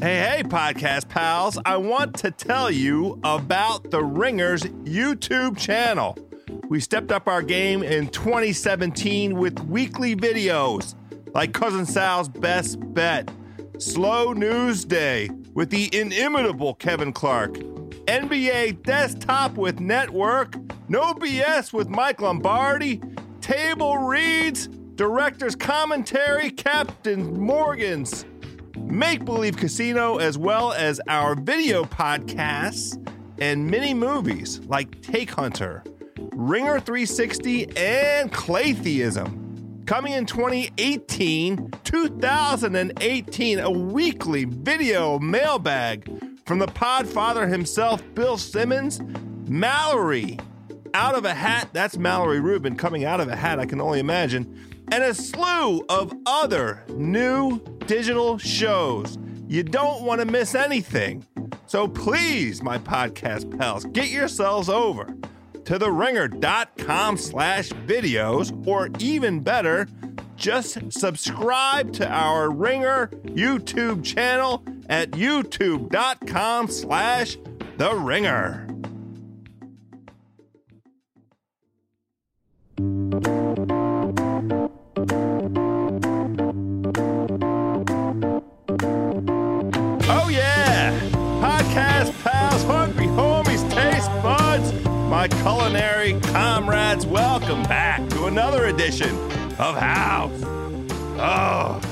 Hey, podcast pals, I want to tell you about the Ringer's YouTube channel. We stepped up our game in 2017 with weekly videos like Cousin Sal's Best Bet, Slow News Day with the inimitable Kevin Clark, NBA Desktop with Network, No BS with Mike Lombardi, Table Reads, Director's Commentary, Captain Morgan's, Make Believe Casino, as well as our video podcasts and mini movies like Take Hunter, Ringer 360, and Claytheism. Coming in 2018, a weekly video mailbag from the podfather himself, Bill Simmons, Mallory, out of a hat, that's Mallory Rubin coming out of a hat, I can only imagine, and a slew of other new digital shows. You don't want to miss anything. So please, my podcast pals, get yourselves over to theringer.com/videos, or even better, just subscribe to our Ringer YouTube channel at youtube.com/theringer. Oh yeah, podcast pals, hungry homies, taste buds, my culinary comrades, welcome back to another edition of House of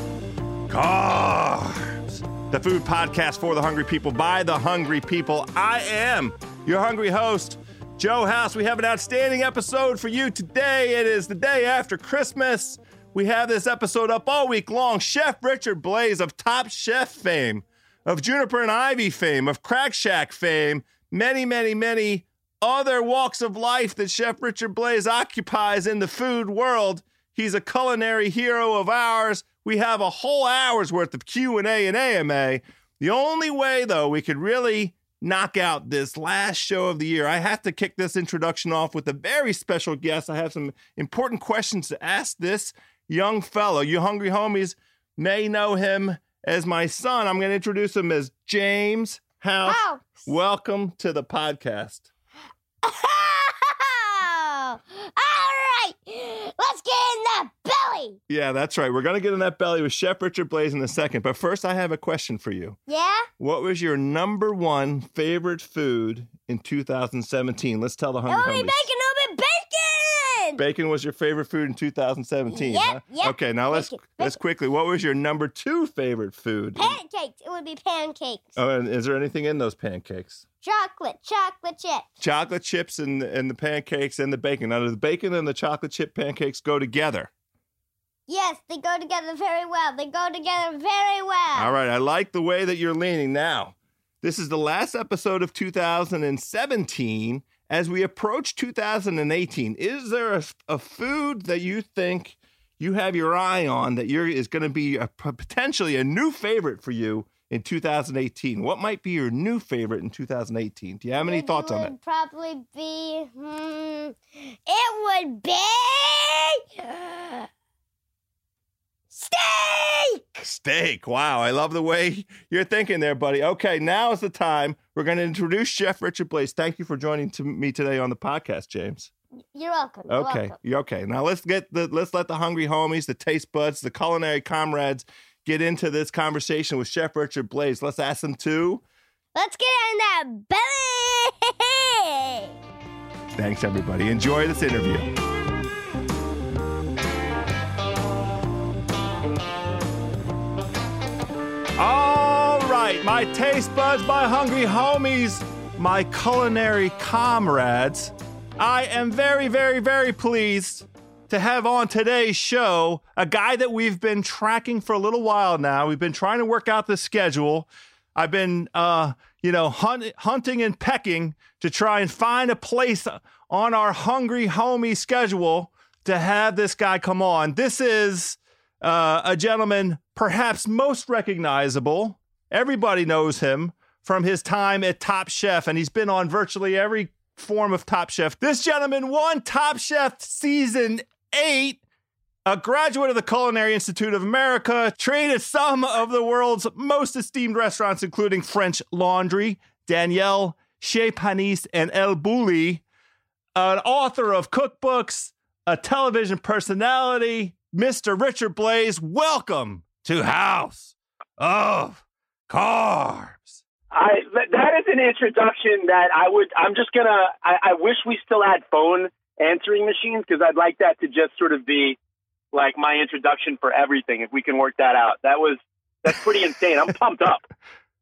Carbs, the food podcast for the hungry people, by the hungry people. I am your hungry host, Joe House. We have an outstanding episode for you today. It is the day after Christmas. We have this episode up all week long. Chef Richard Blais of Top Chef fame, of Juniper and Ivy fame, of Crack Shack fame, many, many, many other walks of life that Chef Richard Blais occupies in the food world. He's a culinary hero of ours. We have a whole hour's worth of Q&A and AMA. The only way, though, we could really knock out this last show of the year, I have to kick this introduction off with a very special guest. I have some important questions to ask this young fellow. You hungry homies may know him as my son. I'm going to introduce him as James House. Welcome to the podcast. Oh, all right, let's get in that belly. Yeah, that's right. We're going to get in that belly with Chef Richard Blais in a second. But first, I have a question for you. Yeah? What was your number one favorite food in 2017? Let's tell the hungry homies. Bacon was your favorite food in 2017, yep, huh? Yep. Okay, now let's quickly. What was your number two favorite food? Pancakes. It would be pancakes. Oh, and is there anything in those pancakes? Chocolate chips. Chocolate chips and the pancakes and the bacon. Now, do the bacon and the chocolate chip pancakes go together? Yes, they go together very well. All right, I like the way that you're leaning now. This is the last episode of 2017. As we approach 2018, is there a food that you think you have your eye on that is going to be potentially a new favorite for you in 2018? What might be your new favorite in 2018? Do you have any thoughts on it? It would be Steak. Wow, I love the way you're thinking there, buddy. Okay, now is the time. We're going to introduce Chef Richard Blais. Thank you for joining me today on the podcast, James. You're welcome. Okay, you're okay. Now let's let the hungry homies, the taste buds, the culinary comrades get into this conversation with Chef Richard Blais. Let's ask them to. Let's get in that belly. Thanks, everybody. Enjoy this interview. All right, my taste buds, my hungry homies, my culinary comrades, I am very, very, very pleased to have on today's show a guy that we've been tracking for a little while now. We've been trying to work out the schedule. I've been, hunting and pecking to try and find a place on our hungry homie schedule to have this guy come on. This is a gentleman perhaps most recognizable. Everybody knows him from his time at Top Chef, and he's been on virtually every form of Top Chef. This gentleman won Top Chef Season 8 A graduate of the Culinary Institute of America, trained at some of the world's most esteemed restaurants, including French Laundry, Daniel, Chez Panisse, and El Bulli. An author of cookbooks, a television personality, Mr. Richard Blais. Welcome to House of Carbs. That is an introduction that I wish we still had phone answering machines, because I'd like that to just sort of be like my introduction for everything. If we can work that out, that's pretty insane. I'm pumped up.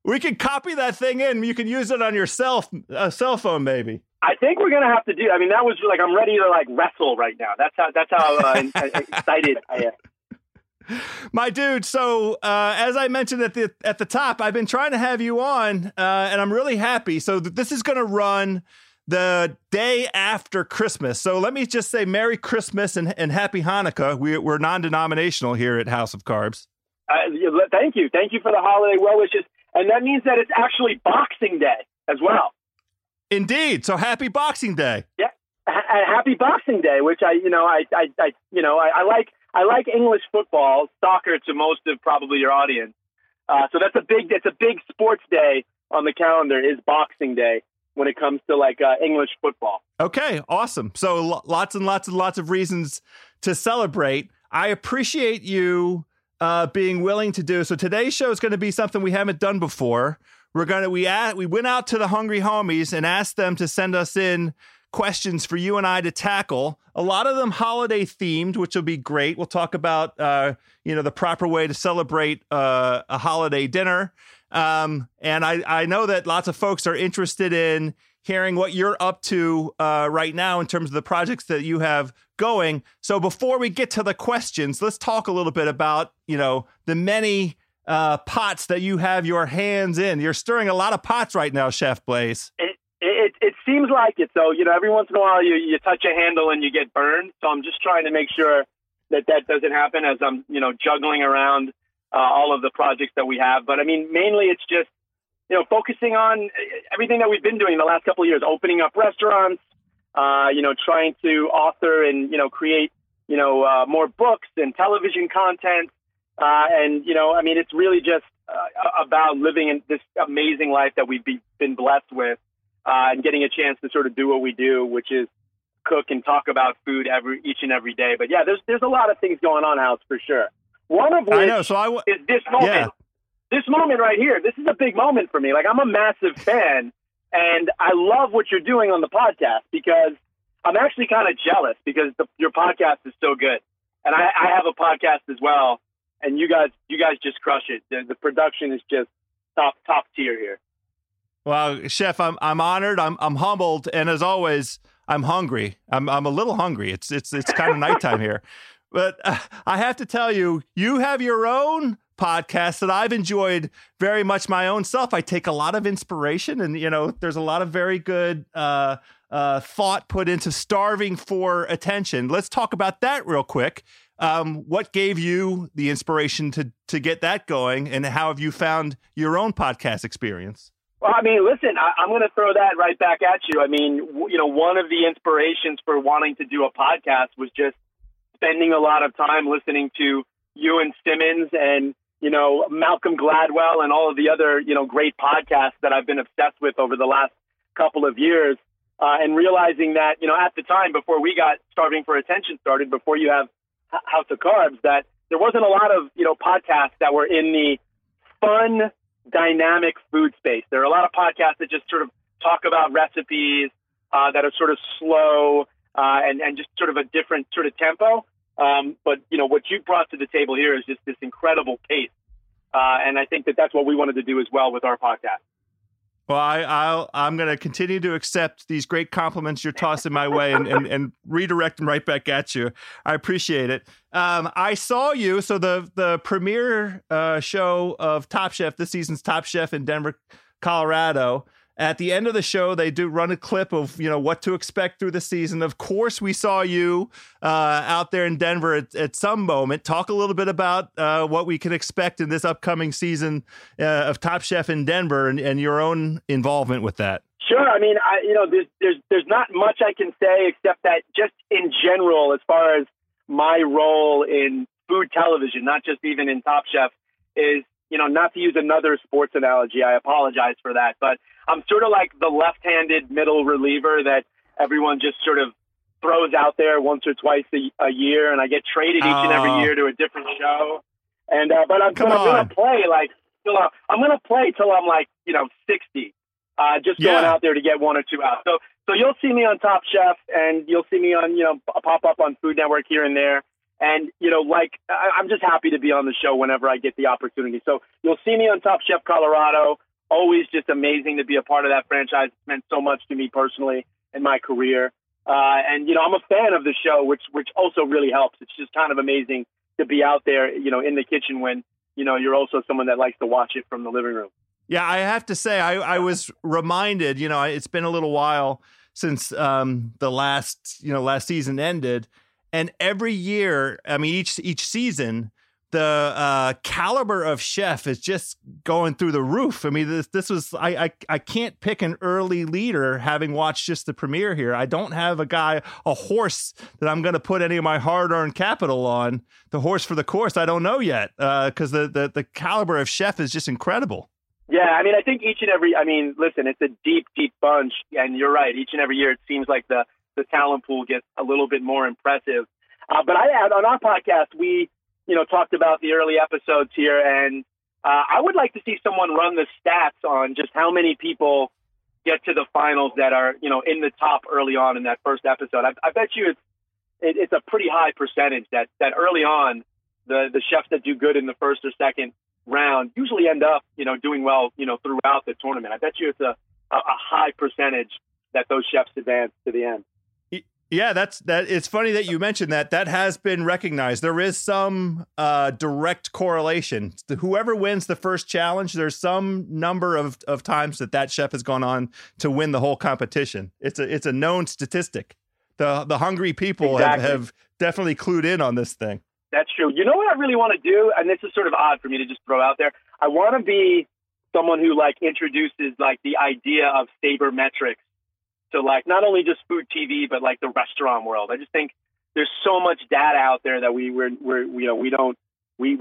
We can copy that thing in. You can use it on your cell phone, maybe. I think we're going to have to do. I mean, that was like, I'm ready to like wrestle right now. That's how excited I am. My dude. So as I mentioned at the top, I've been trying to have you on and I'm really happy. So this is going to run the day after Christmas. So let me just say Merry Christmas and Happy Hanukkah. We're non-denominational here at House of Carbs. Thank you. Thank you for the holiday well wishes. And that means that it's actually Boxing Day as well. Indeed. So happy Boxing Day. Yeah. Happy Boxing Day, which I like English football, soccer to most of probably your audience. So that's a big sports day on the calendar is Boxing Day when it comes to like English football. Okay. Awesome. So lots and lots and lots of reasons to celebrate. I appreciate you being willing to do. So today's show is going to be something we haven't done before. We went out to the Hungry Homies and asked them to send us in questions for you and I to tackle. A lot of them holiday themed, which will be great. We'll talk about the proper way to celebrate a holiday dinner. And I know that lots of folks are interested in hearing what you're up to right now in terms of the projects that you have going. So before we get to the questions, let's talk a little bit about, the many pots that you have your hands in. You're stirring a lot of pots right now, Chef Blais. It seems like it. So, every once in a while you touch a handle and you get burned. So I'm just trying to make sure that doesn't happen as I'm, juggling around all of the projects that we have. But I mean, mainly it's just, focusing on everything that we've been doing the last couple of years, opening up restaurants, trying to author and, create, more books and television content. It's really just about living in this amazing life that we've been blessed with and getting a chance to sort of do what we do, which is cook and talk about food each and every day. But yeah, there's a lot of things going on, House, for sure. One of which is this moment. Yeah. This moment right here, this is a big moment for me. Like, I'm a massive fan, and I love what you're doing on the podcast because I'm actually kind of jealous because your podcast is so good. And I have a podcast as well, and you guys just crush it. The production is just top tier here. Well, Chef, I'm honored. I'm humbled, and as always, I'm hungry. I'm a little hungry. It's kind of nighttime here. But I have to tell you, you have your own podcast that I've enjoyed very much my own self. I take a lot of inspiration and, there's a lot of very good thought put into Starving for Attention. Let's talk about that real quick. What gave you the inspiration to get that going, and how have you found your own podcast experience? Well, I mean, listen, I'm going to throw that right back at you. I mean, one of the inspirations for wanting to do a podcast was just spending a lot of time listening to Ewan Simmons and, Malcolm Gladwell and all of the other, great podcasts that I've been obsessed with over the last couple of years. And realizing that, at the time before we got Starving for Attention started, before you have House of Carbs, that there wasn't a lot of, podcasts that were in the fun, dynamic food space. There are a lot of podcasts that just sort of talk about recipes that are sort of slow and just sort of a different sort of tempo. But, what you brought to the table here is just this incredible pace. And I think that that's what we wanted to do as well with our podcast. Well, I'm going to continue to accept these great compliments you're tossing my way and redirect them right back at you. I appreciate it. I saw you. So the premiere show of Top Chef, this season's Top Chef in Denver, Colorado. At the end of the show, they do run a clip of, what to expect through the season. Of course, we saw you out there in Denver at some moment. Talk a little bit about what we can expect in this upcoming season of Top Chef in Denver and your own involvement with that. Sure. I mean, there's not much I can say except that just in general, as far as my role in food television, not just even in Top Chef, is, you know, not to use another sports analogy, I apologize for that, but I'm sort of like the left-handed middle reliever that everyone just sort of throws out there once or twice a year, and I get traded each and every year to a different show. And but I'm going to play like I'm going to play till I'm like 60, just going out there to get one or two out. So you'll see me on Top Chef, and you'll see me on pop up on Food Network here and there. And I'm just happy to be on the show whenever I get the opportunity. So you'll see me on Top Chef Colorado. Always just amazing to be a part of that franchise. It's meant so much to me personally in my career. And, I'm a fan of the show, which also really helps. It's just kind of amazing to be out there, in the kitchen when, you're also someone that likes to watch it from the living room. Yeah, I have to say, I was reminded, it's been a little while since the last season ended. And every year, I mean, each season, the caliber of chef is just going through the roof. I mean, this was, I can't pick an early leader having watched just the premiere here. I don't have a horse that I'm going to put any of my hard-earned capital on. The horse for the course, I don't know yet, because the caliber of chef is just incredible. Yeah, I mean, I think each and every, listen, it's a deep, deep bunch. And you're right. Each and every year, it seems like the talent pool gets a little bit more impressive. But on our podcast, we, talked about the early episodes here, and I would like to see someone run the stats on just how many people get to the finals that are, in the top early on in that first episode. I bet you it's a pretty high percentage that early on the chefs that do good in the first or second round usually end up, doing well, throughout the tournament. I bet you it's a high percentage that those chefs advance to the end. Yeah, that. It's funny that you mentioned that. That has been recognized. There is some direct correlation. Whoever wins the first challenge, there's some number of times that chef has gone on to win the whole competition. It's a known statistic. The hungry people have definitely clued in on this thing. That's true. You know what I really want to do, and this is sort of odd for me to just throw out there. I want to be someone who introduces the idea of Sabermetrics. So not only just food TV, but the restaurant world. I just think there's so much data out there that we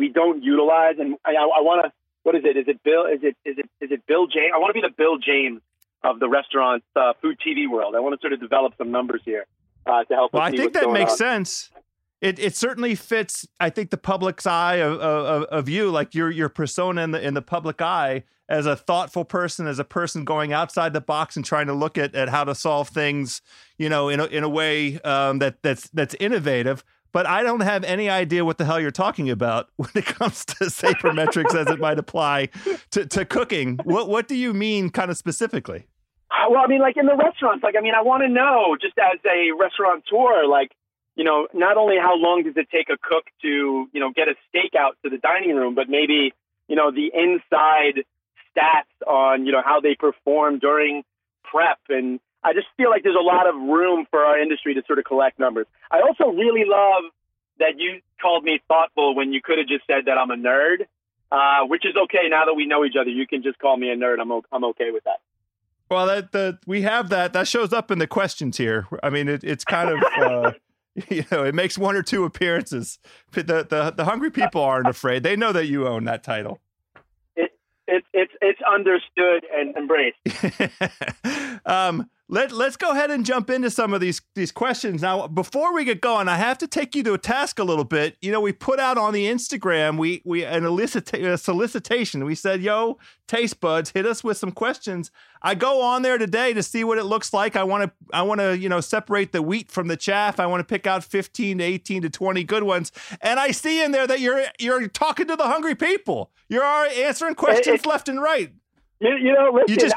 don't utilize. And I want to, what is it? Is it Bill? Is it Bill James? I want to be the Bill James of the restaurant food TV world. I want to sort of develop some numbers here to help. Well, I think that makes sense. It certainly fits, I think, the public's eye of you, your persona in the public eye as a thoughtful person, as a person going outside the box and trying to look at how to solve things, in a way that's innovative. But I don't have any idea what the hell you're talking about when it comes to Sabermetrics as it might apply to cooking. What do you mean, kind of specifically? Well, in the restaurants, I want to know, just as a restaurateur, not only how long does it take a cook to, get a steak out to the dining room, but maybe, the inside stats on, how they perform during prep. And I just feel like there's a lot of room for our industry to sort of collect numbers. I also really love that you called me thoughtful when you could have just said that I'm a nerd, which is okay. Now that we know each other, you can just call me a nerd. I'm okay with that. Well, we have that shows up in the questions here. It's kind of... it makes one or two appearances. The hungry people aren't afraid. They know that you own that title. It's understood and embraced. Let's go ahead and jump into some of these questions. Now, before we get going, I have to take you to a task a little bit. We put out on the Instagram, we an a solicitation. We said, yo, taste buds, hit us with some questions. I go on there today to see what it looks like. I want to, separate the wheat from the chaff. I want to pick out 15 to 18 to 20 good ones. And I see in there that you're talking to the hungry people. You're answering questions left and right. Listen,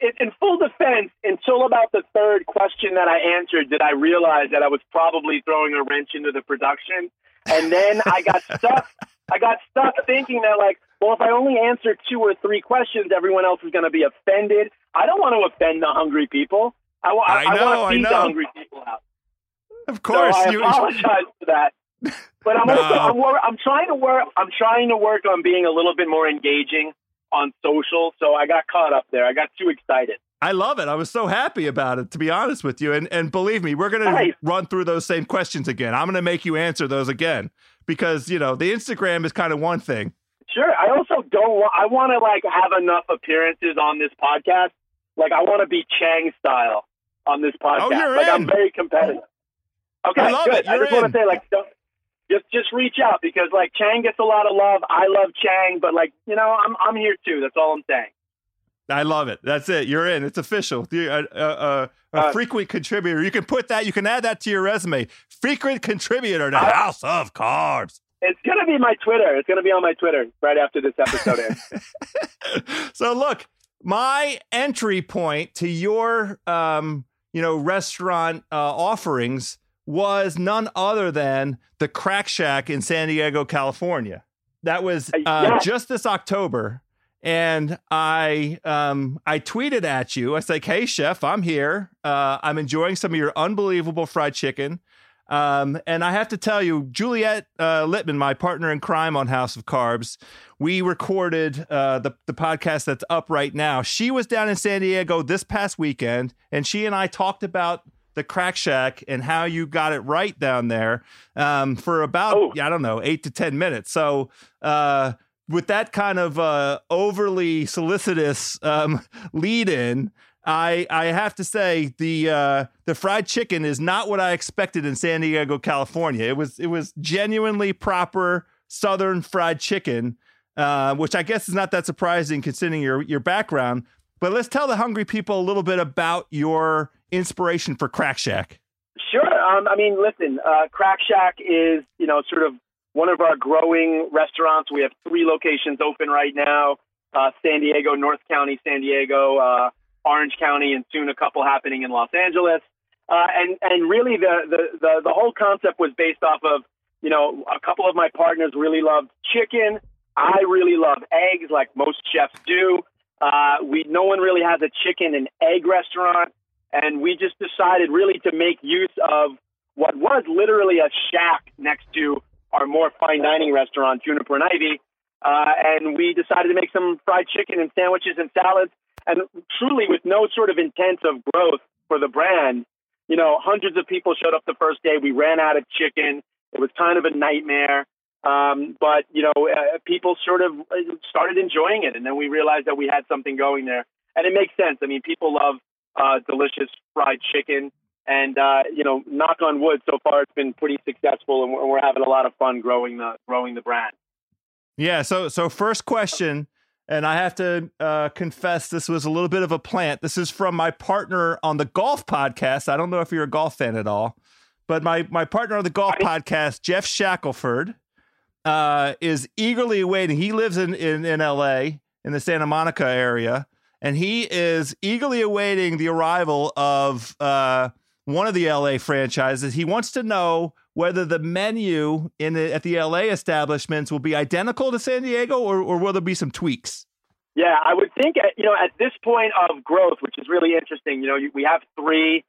in full defense, until about the third question that I answered, did I realize that I was probably throwing a wrench into the production. And then I got stuck. I got stuck thinking that, if I only answer two or three questions, everyone else is going to be offended. I don't want to offend the hungry people. I want to feed the hungry people out. Of course, so I apologize for that. But I'm I'm trying to work on being a little bit more engaging on social, so I got caught up there. I got too excited. I love it. I was so happy about it, to be honest with you. And believe me, we're going to run through those same questions again. I'm going to make you answer those again because, you know, the Instagram is kind of one thing. Sure. I also want to like have enough appearances on this podcast. Like I want to be Chang style on this podcast. Oh, you're like in. I'm very competitive. Okay, I love good. It. You're I just in. Want to say like don't, just reach out because like Chang gets a lot of love. I love Chang, but like, you know, I'm here too. That's all I'm saying. I love it. That's it. You're in. It's official. You're a frequent contributor. You can put that, you can add that to your resume. Frequent contributor to House of Carbs. It's going to be my Twitter. It's going to be on my Twitter right after this episode ends. So look, my entry point to your, restaurant offerings was none other than the Crack Shack in San Diego, California. That was just this October. And I tweeted at you. I said, like, hey, chef, I'm here. I'm enjoying some of your unbelievable fried chicken. And I have to tell you, Juliet Littman, my partner in crime on House of Carbs, we recorded the podcast that's up right now. She was down in San Diego this past weekend, and she and I talked about the Crack Shack and how you got it right down there for about, 8 to 10 minutes. So with that kind of overly solicitous lead in, I have to say the fried chicken is not what I expected in San Diego, California. It was genuinely proper Southern fried chicken, which I guess is not that surprising considering your background. But let's tell the hungry people a little bit about your inspiration for Crack Shack. Sure. Crack Shack is, sort of one of our growing restaurants. We have 3 locations open right now, San Diego, North County, San Diego, Orange County, and soon a couple happening in Los Angeles. And really the whole concept was based off of, a couple of my partners really loved chicken. I really love eggs like most chefs do. No one really has a chicken and egg restaurant. And we just decided really to make use of what was literally a shack next to our more fine dining restaurant, Juniper and Ivy. And we decided to make some fried chicken and sandwiches and salads. And truly with no sort of intent of growth for the brand, hundreds of people showed up the first day. We ran out of chicken. It was kind of a nightmare. But people sort of started enjoying it. And then we realized that we had something going there. And it makes sense. I mean, people love delicious fried chicken. And, knock on wood, so far it's been pretty successful. And we're having a lot of fun growing the brand. Yeah. So first question. And I have to confess, this was a little bit of a plant. This is from my partner on the golf podcast. I don't know if you're a golf fan at all, but my partner on the golf podcast, Jeff Shackelford, is eagerly waiting. He lives in L.A., in the Santa Monica area, and he is eagerly awaiting the arrival of one of the L.A. franchises. He wants to know whether the menu at the LA establishments will be identical to San Diego or will there be some tweaks? Yeah, I would think, at this point of growth, which is really interesting, we have 3,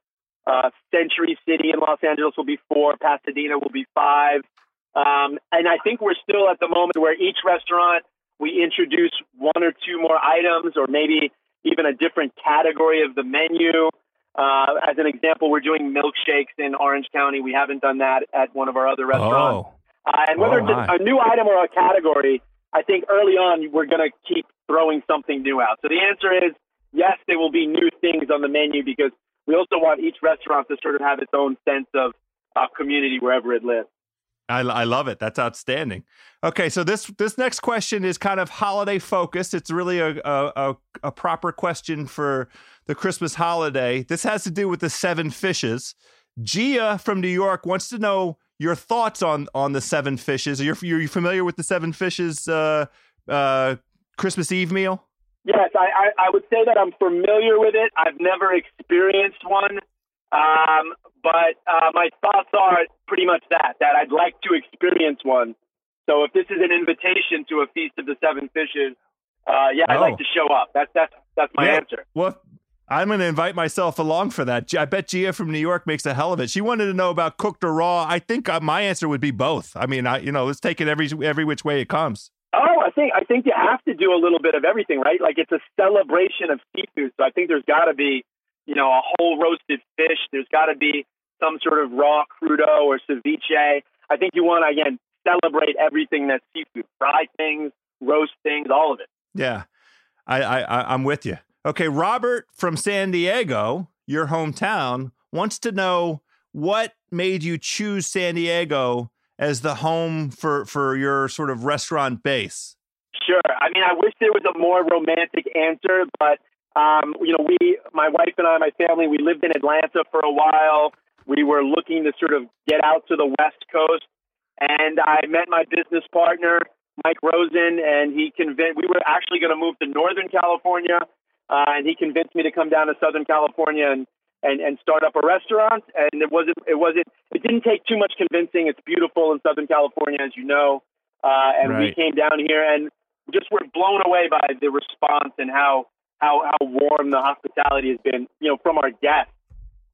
Century City in Los Angeles will be 4, Pasadena will be 5. And I think we're still at the moment where each restaurant, we introduce 1 or 2 more items or maybe even a different category of the menu. As an example, we're doing milkshakes in Orange County. We haven't done that at one of our other restaurants. And whether it's a new item or a category, I think early on we're going to keep throwing something new out. So the answer is yes, there will be new things on the menu because we also want each restaurant to sort of have its own sense of community wherever it lives. I love it. That's outstanding. Okay, so this next question is kind of holiday focused. It's really a proper question for the Christmas holiday. This has to do with the 7 fishes. Gia from New York wants to know your thoughts on the 7 fishes. Are you familiar with the 7 fishes Christmas Eve meal? Yes, I would say that I'm familiar with it. I've never experienced one. But my thoughts are pretty much that I'd like to experience one. So if this is an invitation to a Feast of the 7 Fishes, I'd like to show up. That's my answer. Well, I'm going to invite myself along for that. I bet Gia from New York makes a hell of it. She wanted to know about cooked or raw. I think my answer would be both. I mean, let's take it every which way it comes. Oh, I think you have to do a little bit of everything, right? Like, it's a celebration of seafood. So I think there's got to be, you know, a whole roasted fish. There's got to be some sort of raw crudo or ceviche. I think you want to, again, celebrate everything that's seafood. Fry things, roast things, all of it. Yeah, I'm with you. Okay, Robert from San Diego, your hometown, wants to know what made you choose San Diego as the home for your sort of restaurant base? Sure. I mean, I wish there was a more romantic answer, but, you know, my wife and I, my family, we lived in Atlanta for a while. We were looking to sort of get out to the West Coast, and I met my business partner, Mike Rosen, and we were actually going to move to Northern California, and he convinced me to come down to Southern California and start up a restaurant. And it didn't take too much convincing. It's beautiful in Southern California, as you know. We came down here and just were blown away by the response and how warm the hospitality has been, you know, from our guests.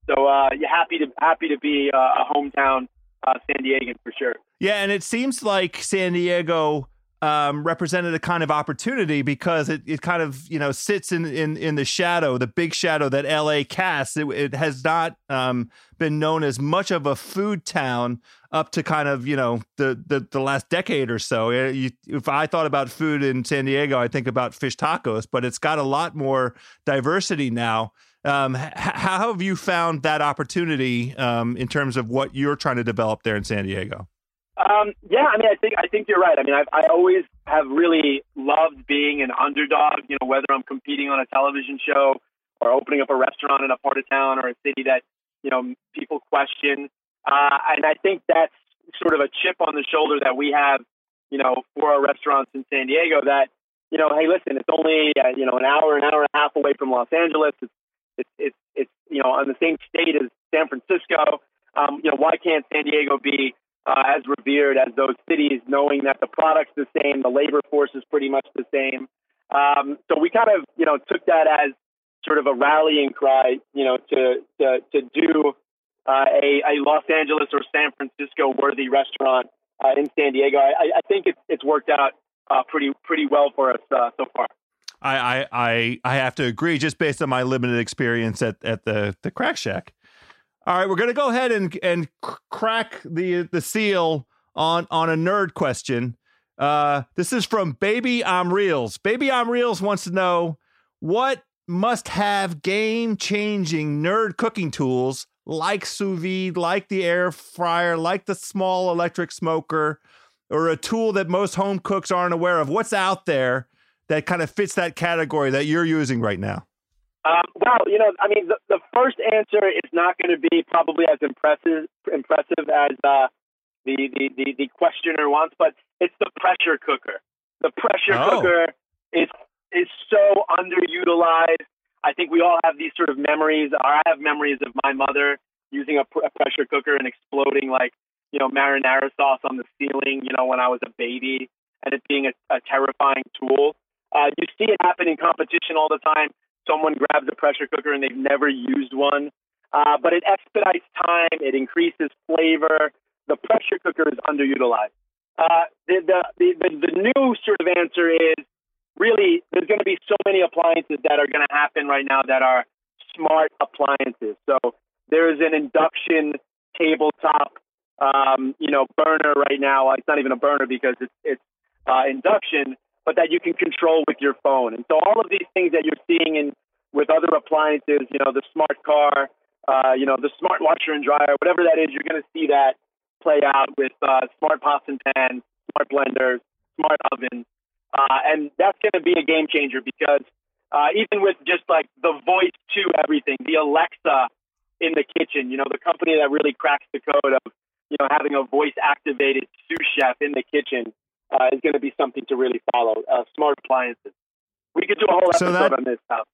So you're happy to be a hometown San Diegan for sure. Yeah. And it seems like San Diego represented a kind of opportunity because it kind of, you know, sits in the shadow, the big shadow that LA casts. It has not been known as much of a food town up to kind of, you know, the last decade or so. If I thought about food in San Diego, I think about fish tacos, but it's got a lot more diversity now. How have you found that opportunity in terms of what you're trying to develop there in San Diego? Yeah, I mean, I think you're right. I mean, I always have really loved being an underdog, you know, whether I'm competing on a television show or opening up a restaurant in a part of town or a city that, you know, people question. And I think that's sort of a chip on the shoulder that we have, you know, for our restaurants in San Diego that, you know, hey, listen, it's only, you know, an hour and a half away from Los Angeles. It's you know, on the same state as San Francisco. You know, why can't San Diego be as revered as those cities, knowing that the product's the same, the labor force is pretty much the same. So we kind of, you know, took that as sort of a rallying cry, you know, to do a Los Angeles or San Francisco worthy restaurant in San Diego. I think it's worked out pretty well for us so far. I have to agree, just based on my limited experience at the Crack Shack. All right, we're going to go ahead and crack the seal on a nerd question. This is from Baby I'm Reels. Baby I'm Reels wants to know what must-have game-changing nerd cooking tools like sous vide, like the air fryer, like the small electric smoker, or a tool that most home cooks aren't aware of. What's out there that kind of fits that category that you're using right now? Well, you know, I mean, the first answer is not going to be probably as impressive as the questioner wants, but it's the pressure cooker. The pressure cooker is so underutilized. I think we all have these sort of memories. I have memories of my mother using a pressure cooker and exploding, like, you know, marinara sauce on the ceiling, you know, when I was a baby, and it being a terrifying tool. You see it happen in competition all the time. Someone grabs a pressure cooker and they've never used one. But it expedites time. It increases flavor. The pressure cooker is underutilized. The new sort of answer is really there's going to be so many appliances that are going to happen right now that are smart appliances. So there is an induction tabletop, you know, burner right now. It's not even a burner because it's induction, but that you can control with your phone. And so all of these things that you're seeing with other appliances, you know, the smart car, you know, the smart washer and dryer, whatever that is, you're going to see that play out with smart pots and pans, smart blenders, smart ovens. And that's going to be a game changer because even with just like the voice to everything, the Alexa in the kitchen, you know, the company that really cracks the code of, you know, having a voice-activated sous chef in the kitchen, is going to be something to really follow. Smart appliances. We could do a whole episode on this stuff.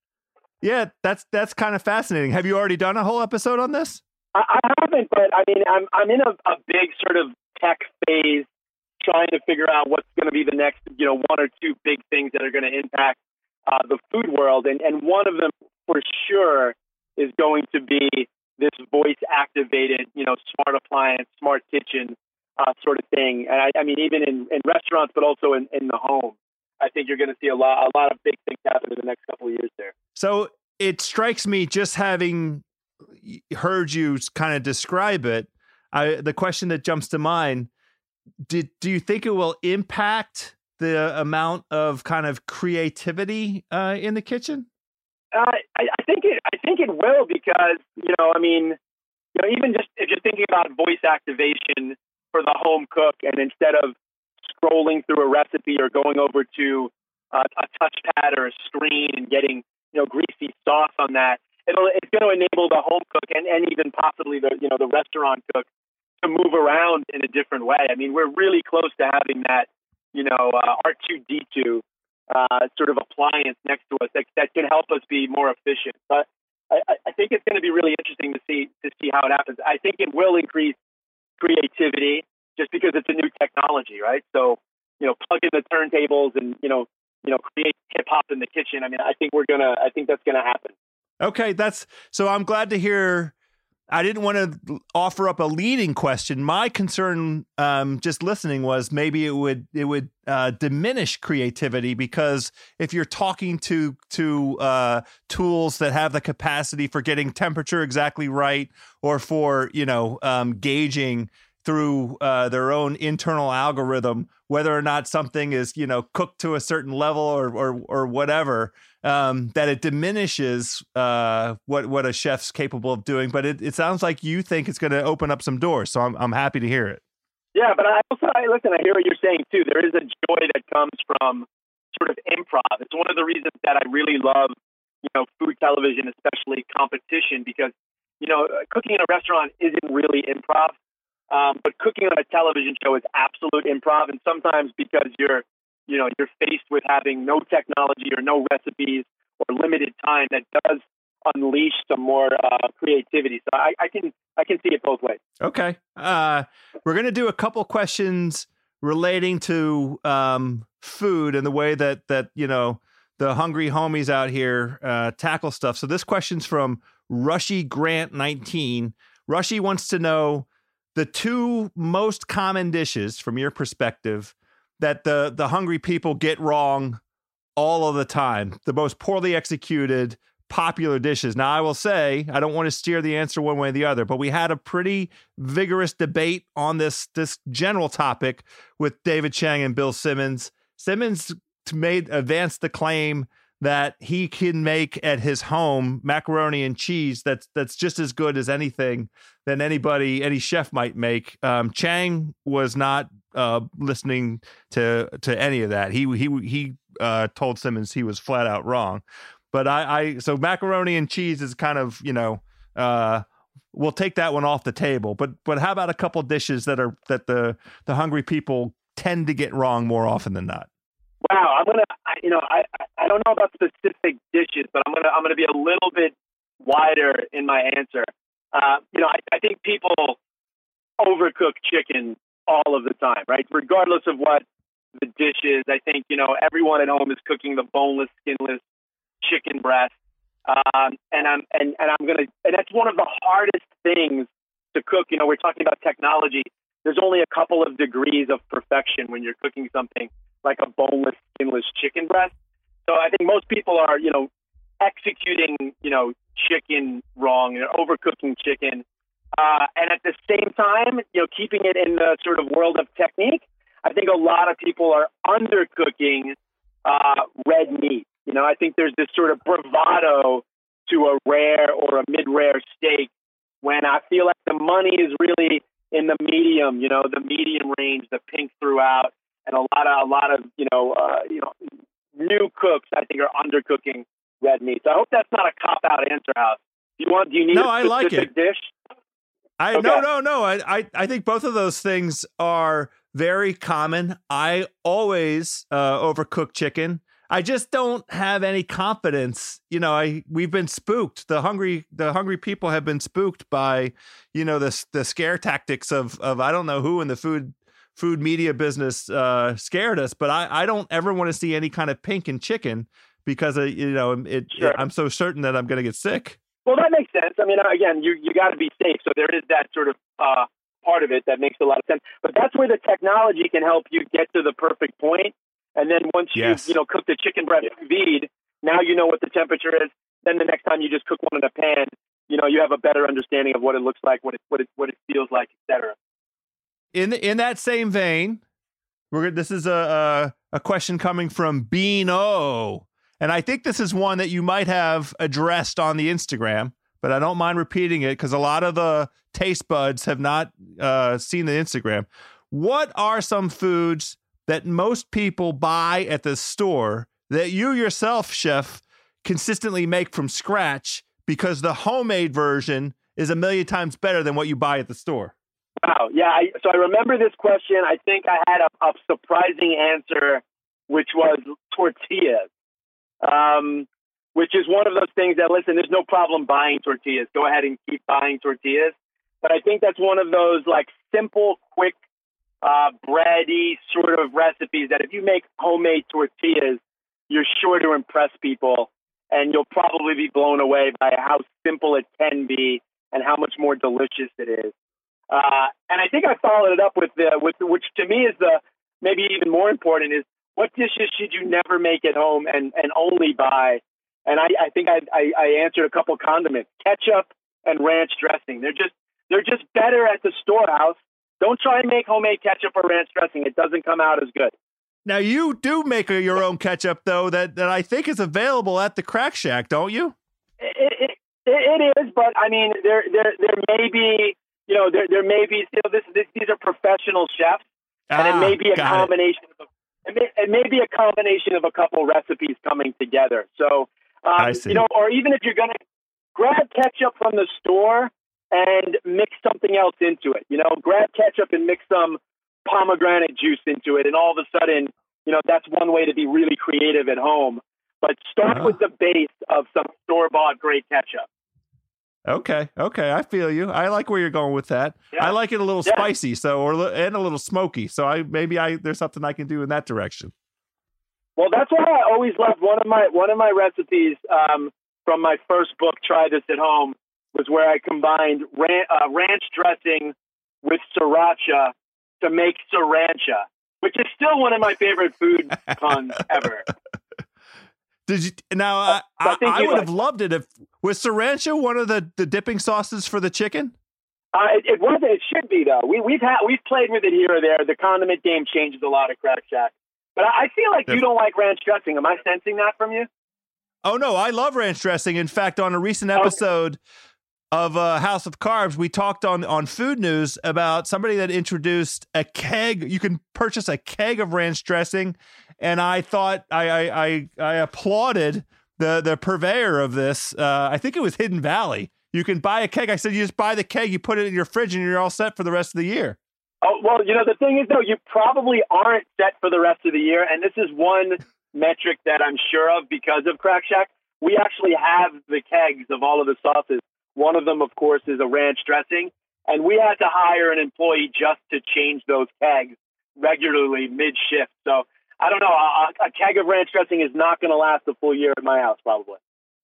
Yeah, that's kind of fascinating. Have you already done a whole episode on this? I haven't, but I mean, I'm in a big sort of tech phase, trying to figure out what's going to be the next, you know, one or two big things that are going to impact the food world, and one of them for sure is going to be this voice activated, you know, smart appliance, smart kitchen. sort of thing. And I mean, even in restaurants, but also in the home, I think you're going to see a lot of big things happen in the next couple of years there. So it strikes me, just having heard you kind of describe it, the question that jumps to mind, do you think it will impact the amount of kind of creativity in the kitchen? I think it will, because, you know, I mean, you know, even just if you're thinking about voice activation for the home cook, and instead of scrolling through a recipe or going over to a touchpad or a screen and getting, you know, greasy sauce on that, it's going to enable the home cook and even possibly the, you know, the restaurant cook to move around in a different way. I mean, we're really close to having that, you know, R2D2 sort of appliance next to us that can help us be more efficient. But I think it's going to be really interesting to see how it happens. I think it will increase creativity, just because it's a new technology, right? So, you know, plug in the turntables and, you know, create hip hop in the kitchen. I mean, I think that's gonna happen. Okay, so I'm glad to hear. I didn't want to offer up a leading question. My concern, just listening, was maybe it would diminish creativity, because if you're talking to tools that have the capacity for getting temperature exactly right, or for, you know, gauging through their own internal algorithm whether or not something is, you know, cooked to a certain level or whatever, that it diminishes what a chef's capable of doing. But it sounds like you think it's going to open up some doors, so I'm happy to hear it. Yeah, but I hear what you're saying too. There is a joy that comes from sort of improv. It's one of the reasons that I really love, you know, food television, especially competition, because, you know, cooking in a restaurant isn't really improv. But cooking on a television show is absolute improv, and sometimes because you're faced with having no technology or no recipes or limited time, that does unleash some more creativity. So I can see it both ways. Okay, we're gonna do a couple questions relating to food and the way that you know the hungry homies out here tackle stuff. So this question's from Rushy Grant 19. Rushy wants to know the two most common dishes, from your perspective, that the hungry people get wrong all of the time, the most poorly executed popular dishes. Now, I will say, I don't want to steer the answer one way or the other, but we had a pretty vigorous debate on this general topic with David Chang and Bill Simmons. Simmons advanced the claim that he can make at his home macaroni and cheese that's just as good as anything than any chef might make. Chang was not listening to any of that. He told Simmons he was flat out wrong. But so macaroni and cheese is kind of, you know, we'll take that one off the table. But how about a couple dishes that the hungry people tend to get wrong more often than not? Wow, I don't know about specific dishes, but I'm gonna be a little bit wider in my answer. You know, I think people overcook chicken all of the time, right? Regardless of what the dish is, I think, you know, everyone at home is cooking the boneless, skinless chicken breast, and that's one of the hardest things to cook. You know, we're talking about technology. There's only a couple of degrees of perfection when you're cooking something like a boneless, skinless chicken breast. So I think most people are, you know, executing, you know, chicken wrong and overcooking chicken. And at the same time, you know, keeping it in the sort of world of technique, I think a lot of people are undercooking red meat. You know, I think there's this sort of bravado to a rare or a mid-rare steak, when I feel like the money is really in the medium, you know, the medium range, the pink throughout. And a lot of you know, new cooks, I think, are undercooking red meat. So I hope that's not a cop out answer, House. Do you need a specific dish? No. I think both of those things are very common. I always overcook chicken. I just don't have any confidence. You know, we've been spooked. The hungry people have been spooked by, you know, the scare tactics of I don't know who in the food media business scared us, but I don't ever want to see any kind of pink in chicken, because you know, I'm so certain that I'm going to get sick. Well, that makes sense. I mean, again, you got to be safe. So there is that sort of part of it that makes a lot of sense. But that's where the technology can help you get to the perfect point. And then once you know, cook the chicken breast vide, now you know what the temperature is. Then the next time you just cook one in a pan, you know, you have a better understanding of what it looks like, what it feels like, etc. In that same vein, this is a question coming from Beano, and I think this is one that you might have addressed on the Instagram, but I don't mind repeating it because a lot of the taste buds have not seen the Instagram. What are some foods that most people buy at the store that you yourself, chef, consistently make from scratch because the homemade version is a million times better than what you buy at the store? Wow. Yeah. So I remember this question. I think I had a surprising answer, which was tortillas, which is one of those things that, listen, there's no problem buying tortillas. Go ahead and keep buying tortillas. But I think that's one of those like simple, quick, bready sort of recipes that if you make homemade tortillas, you're sure to impress people, and you'll probably be blown away by how simple it can be and how much more delicious it is. And I think I followed it up which to me is the maybe even more important, is what dishes should you never make at home and only buy? And I think I answered a couple condiments, ketchup and ranch dressing. They're just better at the storehouse. Don't try and make homemade ketchup or ranch dressing. It doesn't come out as good. Now, you do make your own ketchup, though, that I think is available at the Crack Shack, don't you? It is, but, I mean, there may be, you know, these are professional chefs, and it may be a combination of a couple recipes coming together. So, you know, or even if you're going to grab ketchup from the store and mix something else into it, you know, grab ketchup and mix some pomegranate juice into it, and all of a sudden, you know, that's one way to be really creative at home. But start with the base of some store-bought great ketchup. Okay, I feel you. I like where you're going with that. Yeah. I like it a little spicy, and a little smoky. So maybe there's something I can do in that direction. Well, that's why I always loved one of my recipes from my first book, Try This at Home, was where I combined ranch dressing with sriracha to make sriracha, which is still one of my favorite food puns ever. I would have loved it if. Was sriracha one of the dipping sauces for the chicken? It wasn't. It should be, though. We've played with it here or there. The condiment game changes a lot at Crack Shack. But I feel like you don't like ranch dressing. Am I sensing that from you? Oh, no. I love ranch dressing. In fact, on a recent episode of House of Carbs, we talked on Food News about somebody that introduced a keg. You can purchase a keg of ranch dressing. And I thought I applauded the purveyor of this, I think it was Hidden Valley. You can buy a keg. I said, you just buy the keg, you put it in your fridge, and you're all set for the rest of the year. Oh, well, you know, the thing is, though, you probably aren't set for the rest of the year. And this is one metric that I'm sure of because of Crack Shack. We actually have the kegs of all of the sauces. One of them, of course, is a ranch dressing. And we had to hire an employee just to change those kegs regularly mid-shift. So I don't know. A keg of ranch dressing is not going to last a full year at my house, probably.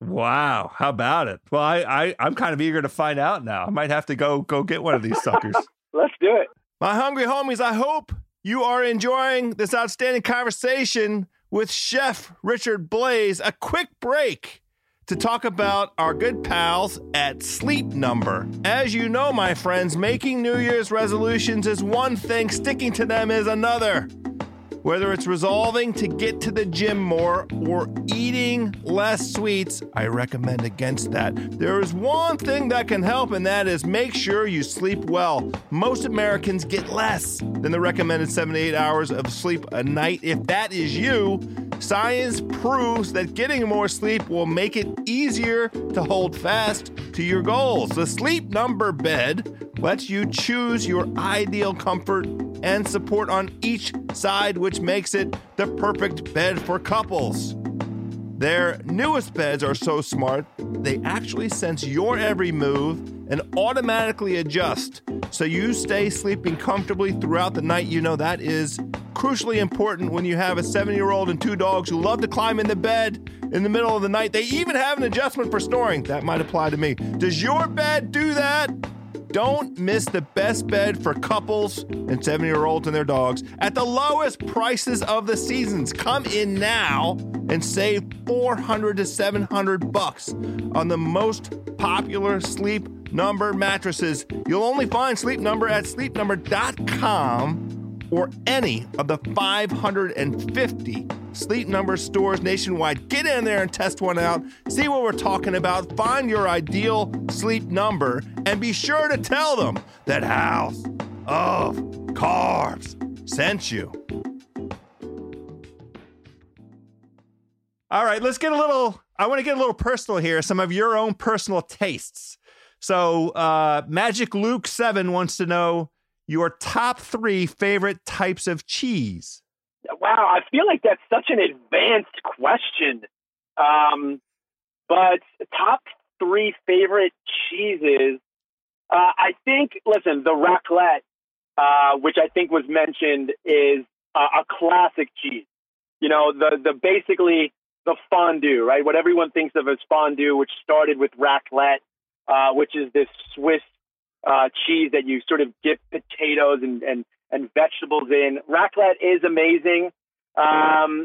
Wow. How about it? Well, I'm kind of eager to find out now. I might have to go get one of these suckers. Let's do it. My hungry homies, I hope you are enjoying this outstanding conversation with Chef Richard Blais. A quick break to talk about our good pals at Sleep Number. As you know, my friends, making New Year's resolutions is one thing. Sticking to them is another. Whether it's resolving to get to the gym more or eating less sweets, I recommend against that. There is one thing that can help, and that is make sure you sleep well. Most Americans get less than the recommended 7 to 8 hours of sleep a night. If that is you, science proves that getting more sleep will make it easier to hold fast to your goals. The Sleep Number bed lets you choose your ideal comfort and support on each side, which makes it the perfect bed for couples. Their newest beds are so smart, they actually sense your every move and automatically adjust, so you stay sleeping comfortably throughout the night. You know that is crucially important when you have a 7-year-old and 2 dogs who love to climb in the bed in the middle of the night. They even have an adjustment for snoring. That might apply to me. Does your bed do that? Don't miss the best bed for couples and 7-year-olds and their dogs at the lowest prices of the seasons. Come in now and save $400 to $700 on the most popular Sleep Number mattresses. You'll only find Sleep Number at sleepnumber.com or any of the 550 Sleep Number stores nationwide. Get in there and test one out. See what we're talking about. Find your ideal Sleep Number and be sure to tell them that House of Carbs sent you. All right, I want to get a little personal here. Some of your own personal tastes. So Magic Luke 7 wants to know your top 3 favorite types of cheese. Wow, I feel like that's such an advanced question. But top 3 favorite cheeses, I think, listen, the raclette, which I think was mentioned, is a classic cheese. You know, the basically the fondue, right? What everyone thinks of as fondue, which started with raclette, which is this Swiss cheese that you sort of dip potatoes and vegetables in. Raclette is amazing. Wow.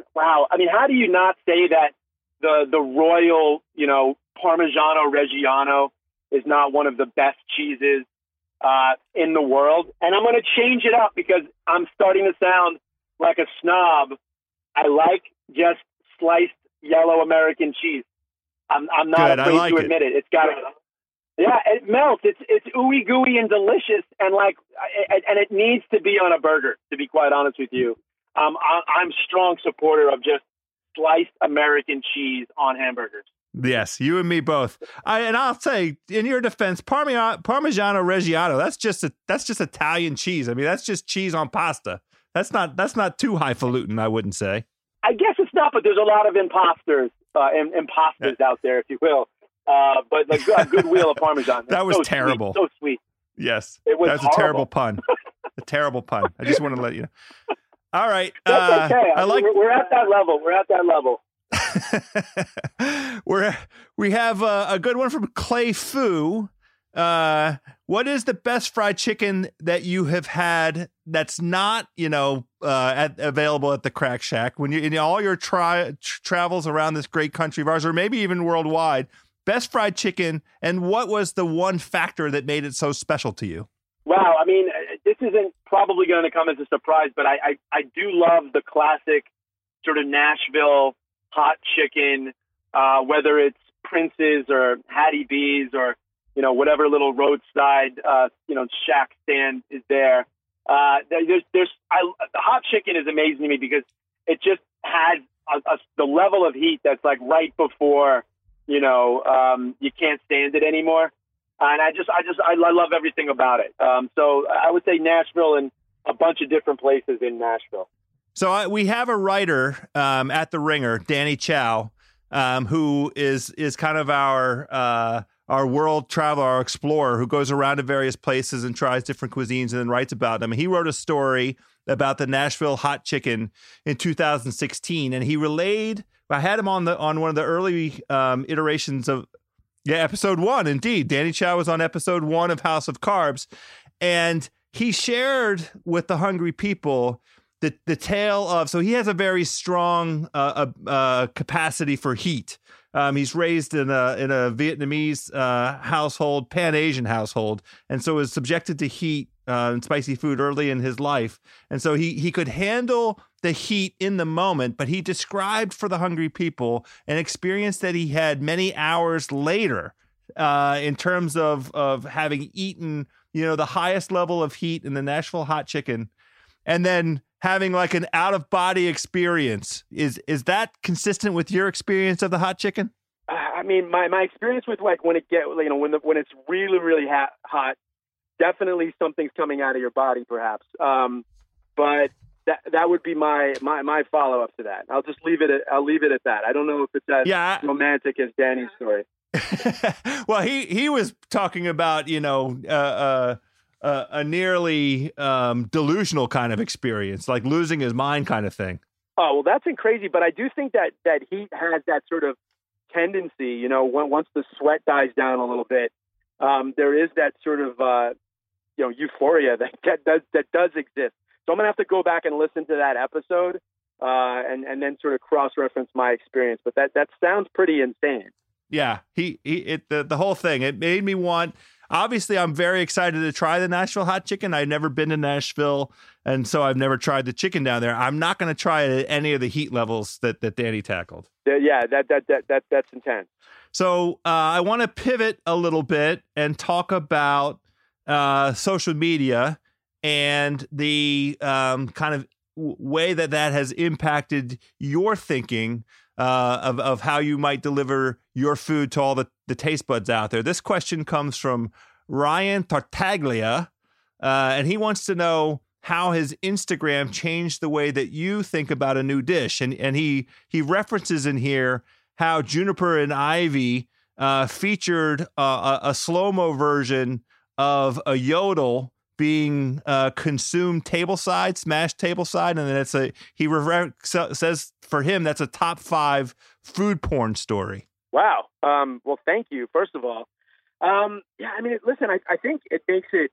I mean, how do you not say that the royal, you know, Parmigiano-Reggiano is not one of the best cheeses in the world? And I'm going to change it up because I'm starting to sound like a snob. I like just sliced yellow American cheese. I'm not Good, afraid I like to admit it. It's got to... Yeah, it melts. It's ooey gooey and delicious, and like, and it needs to be on a burger. To be quite honest with you, I'm strong supporter of just sliced American cheese on hamburgers. Yes, you and me both. And I'll say, in your defense, Parmigiano-Reggiano. That's just Italian cheese. I mean, that's just cheese on pasta. That's not too highfalutin, I wouldn't say. I guess it's not, but there's a lot of imposters out there, if you will. But like a good wheel of Parmesan. That was so terrible. Sweet, so sweet. Yes. It was a terrible pun. A terrible pun. I just want to let you know. All right. That's okay. We're at that level. We're at that level. We have a good one from Clay Fu. What is the best fried chicken that you have had that's not, you know, available at the Crack Shack? When you in all your travels around this great country of ours, or maybe even worldwide, best fried chicken, and what was the one factor that made it so special to you? Wow, I mean, this isn't probably going to come as a surprise, but I do love the classic sort of Nashville hot chicken, whether it's Prince's or Hattie B's or, you know, whatever little roadside, you know, shack stand is there. The hot chicken is amazing to me because it just had the level of heat that's like right before, you know, you can't stand it anymore. And I love everything about it. So I would say Nashville and a bunch of different places in Nashville. So we have a writer at the Ringer, Danny Chow, who is kind of our world traveler, our explorer, who goes around to various places and tries different cuisines and then writes about them. He wrote a story about the Nashville hot chicken in 2016, and he relayed. I had him on one of the early iterations of episode 1. Indeed, Danny Chow was on episode 1 of House of Carbs, and he shared with the hungry people the tale of. So he has a very strong capacity for heat. He's raised in a Vietnamese household, Pan-Asian household, and so was subjected to heat and spicy food early in his life. And so he could handle the heat in the moment, but he described for the hungry people an experience that he had many hours later in terms of having eaten, you know, the highest level of heat in the Nashville hot chicken, and then having like an out-of-body experience. Is that consistent with your experience of the hot chicken? I mean, my experience with like when it get, you know, when it's really, really hot, definitely something's coming out of your body, perhaps. But that would be my follow-up to that. I'll leave it at that. I don't know if it's as romantic as Danny's story. Well, he was talking about, you know, a nearly delusional kind of experience, like losing his mind kind of thing. Oh, well, that's crazy. But I do think that heat has that sort of tendency, you know, once the sweat dies down a little bit, there is that sort of euphoria that does exist. So I'm gonna have to go back and listen to that episode and then sort of cross-reference my experience. But that sounds pretty insane. Yeah, the whole thing, it made me want. Obviously, I'm very excited to try the Nashville hot chicken. I've never been to Nashville, and so I've never tried the chicken down there. I'm not going to try it at any of the heat levels that Danny tackled. Yeah, that's intense. So I want to pivot a little bit and talk about social media and the kind of way that has impacted your thinking of how you might deliver your food to all the taste buds out there. This question comes from Ryan Tartaglia, and he wants to know how his Instagram changed the way that you think about a new dish. And he references in here how Juniper and Ivy featured a slow-mo version of a yodel being consumed tableside, smashed tableside, and then he says for him that's a top 5 food porn story. Wow. Well, thank you, first of all. Yeah, I mean, listen, I think it makes it,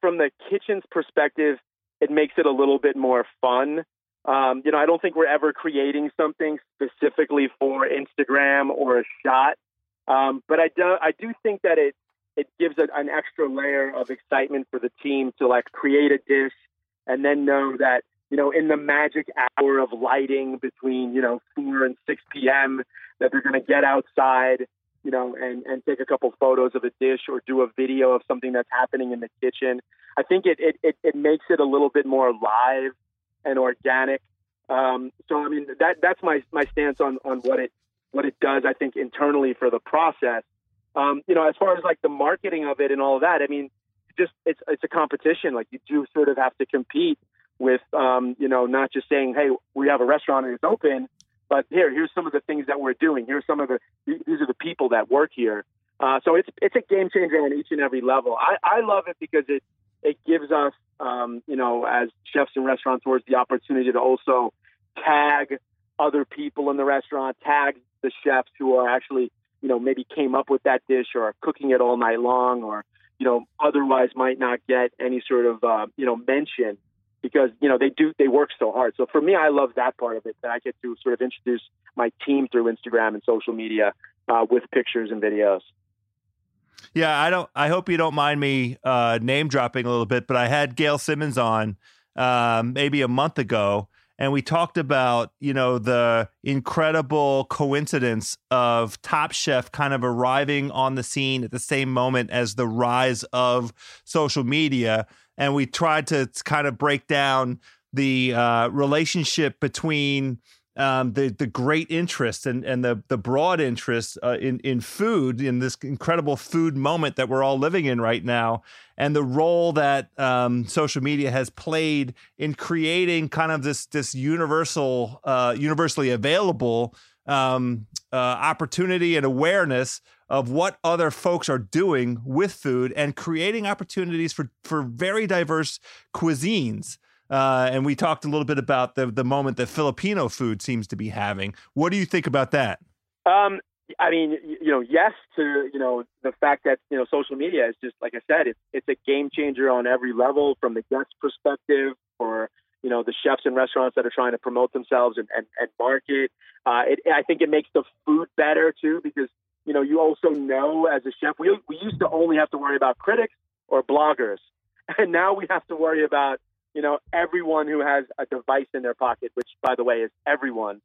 from the kitchen's perspective, it makes it a little bit more fun. I don't think we're ever creating something specifically for Instagram or a shot, but I do think that it gives an extra layer of excitement for the team to like create a dish and then know that, in the magic hour of lighting between, 4 and 6 p.m. that they're going to get outside, and take a couple photos of a dish or do a video of something that's happening in the kitchen. I think it makes it a little bit more live and organic. So, I mean, that's my stance on what it does, I think, internally for the process. As far as like the marketing of it and all of that, I mean, just it's a competition. Like you do sort of have to compete with, not just saying, hey, we have a restaurant and it's open, but here's some of the things that we're doing. These are the people that work here. So it's a game changer on each and every level. I love it because it gives us, as chefs and restaurateurs, the opportunity to also tag other people in the restaurant, tag the chefs who are actually, maybe came up with that dish or are cooking it all night long or, otherwise might not get any sort of, mention because, they work so hard. So for me, I love that part of it, that I get to sort of introduce my team through Instagram and social media with pictures and videos. Yeah, I hope you don't mind me name dropping a little bit, but I had Gail Simmons on maybe a month ago. And we talked about, the incredible coincidence of Top Chef kind of arriving on the scene at the same moment as the rise of social media. And we tried to kind of break down the relationship between the great interest and the broad interest in food, in this incredible food moment that we're all living in right now, and the role that social media has played in creating kind of this universally available opportunity and awareness of what other folks are doing with food and creating opportunities for very diverse cuisines. And we talked a little bit about the moment that Filipino food seems to be having. What do you think about that? I mean, yes to, the fact that, social media is just, like I said, it's a game changer on every level from the guest perspective or, the chefs and restaurants that are trying to promote themselves and market. I think it makes the food better too, because, you also know as a chef, we used to only have to worry about critics or bloggers. And now we have to worry about, everyone who has a device in their pocket, which, by the way, is everyone,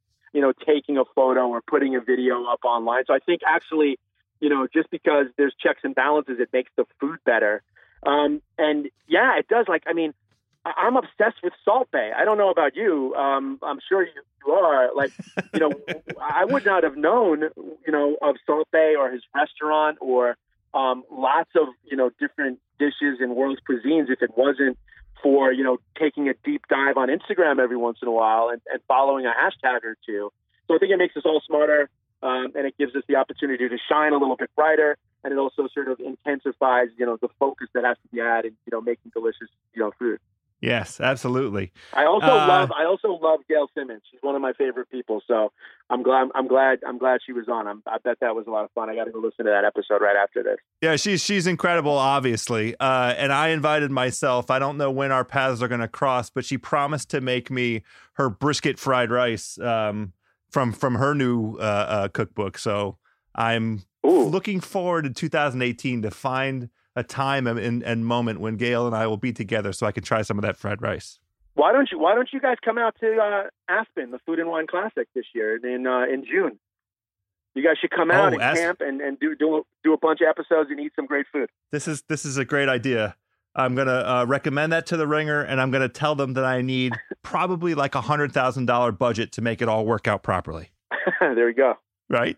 taking a photo or putting a video up online. So I think actually, just because there's checks and balances, it makes the food better. And yeah, it does. Like, I mean, I'm obsessed with Salt Bae. I don't know about you. I'm sure you are. Like, I would not have known, of Salt Bae or his restaurant or lots of, different dishes and world cuisines if it wasn't for, taking a deep dive on Instagram every once in a while and following a hashtag or two. So I think it makes us all smarter, and it gives us the opportunity to shine a little bit brighter, and it also sort of intensifies, the focus that has to be had in, making delicious, food. Yes, absolutely. I also love Gail Simmons. She's one of my favorite people. So I'm glad she was on. I bet that was a lot of fun. I got to go listen to that episode right after this. Yeah, she's incredible, obviously. And I invited myself. I don't know when our paths are going to cross, but she promised to make me her brisket fried rice from her new cookbook. So I'm looking forward to 2018 to find a time and moment when Gail and I will be together so I can try some of that fried rice. Why don't you guys come out to Aspen, the Food and Wine Classic this year in June? You guys should come out camp and do a bunch of episodes and eat some great food. This is a great idea. I'm going to recommend that to the Ringer, and I'm going to tell them that I need probably like $100,000 budget to make it all work out properly. There we go. Right.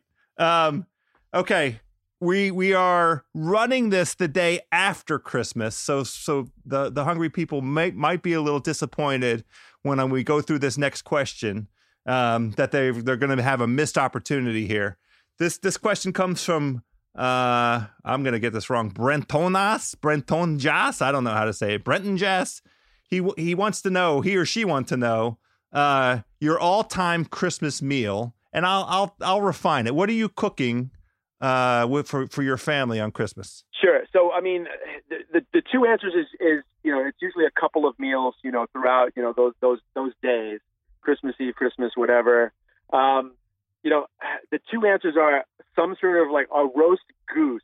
Okay. We are running this the day after Christmas, so the hungry people might be a little disappointed when we go through this next question that they're going to have a missed opportunity here. This question comes from I'm going to get this wrong, Brenton Jass. I don't know how to say it. Brenton Jass. He wants to know. He or she wants to know your all-time Christmas meal, and I'll refine it. What are you cooking for your family on Christmas? Sure. So, I mean, the two answers is, you know, it's usually a couple of meals, you know, throughout, you know, those days, Christmas Eve, Christmas, whatever. You know, the two answers are some sort of like a roast goose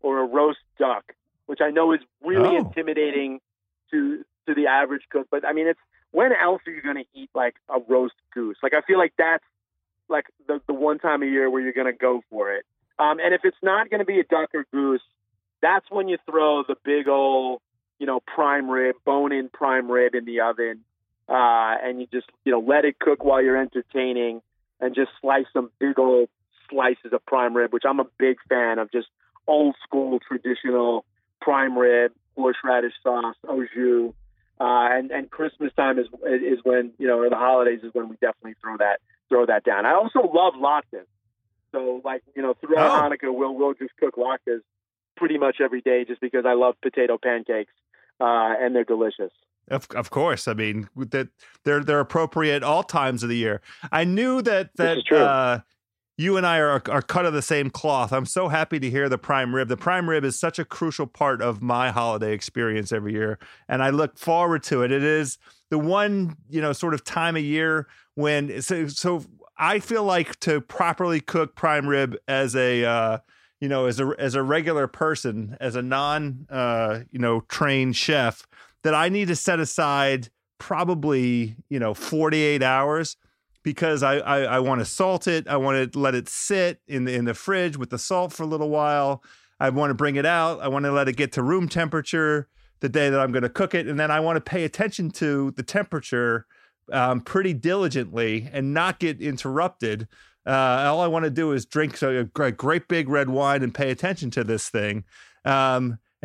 or a roast duck, which I know is really intimidating to the average cook. But I mean, it's, when else are you going to eat like a roast goose? Like, I feel like that's like the one time a year where you're going to go for it. And if it's not going to be a duck or goose, that's when you throw the big old, you know, bone-in prime rib in the oven. And you just, you know, let it cook while you're entertaining and just slice some big old slices of prime rib, which I'm a big fan of, just old school traditional prime rib, horseradish sauce, au jus. And Christmas time is when, you know, or the holidays is when we definitely throw that down. I also love latkes. So, like, you know, throughout Hanukkah, we'll just cook latkes pretty much every day just because I love potato pancakes, and they're delicious. Of course. I mean, that they're appropriate all times of the year. I knew that you and I are cut of the same cloth. I'm so happy to hear the prime rib. The prime rib is such a crucial part of my holiday experience every year, and I look forward to it. It is the one, you know, sort of time of year when so I feel like to properly cook prime rib as a, you know, as a regular person, as a non, you know, trained chef, that I need to set aside probably, you know, 48 hours because I want to salt it. I want to let it sit in the fridge with the salt for a little while. I want to bring it out. I want to let it get to room temperature the day that I'm going to cook it. And then I want to pay attention to the temperature pretty diligently and not get interrupted. All I want to do is drink a great big red wine and pay attention to this thing. And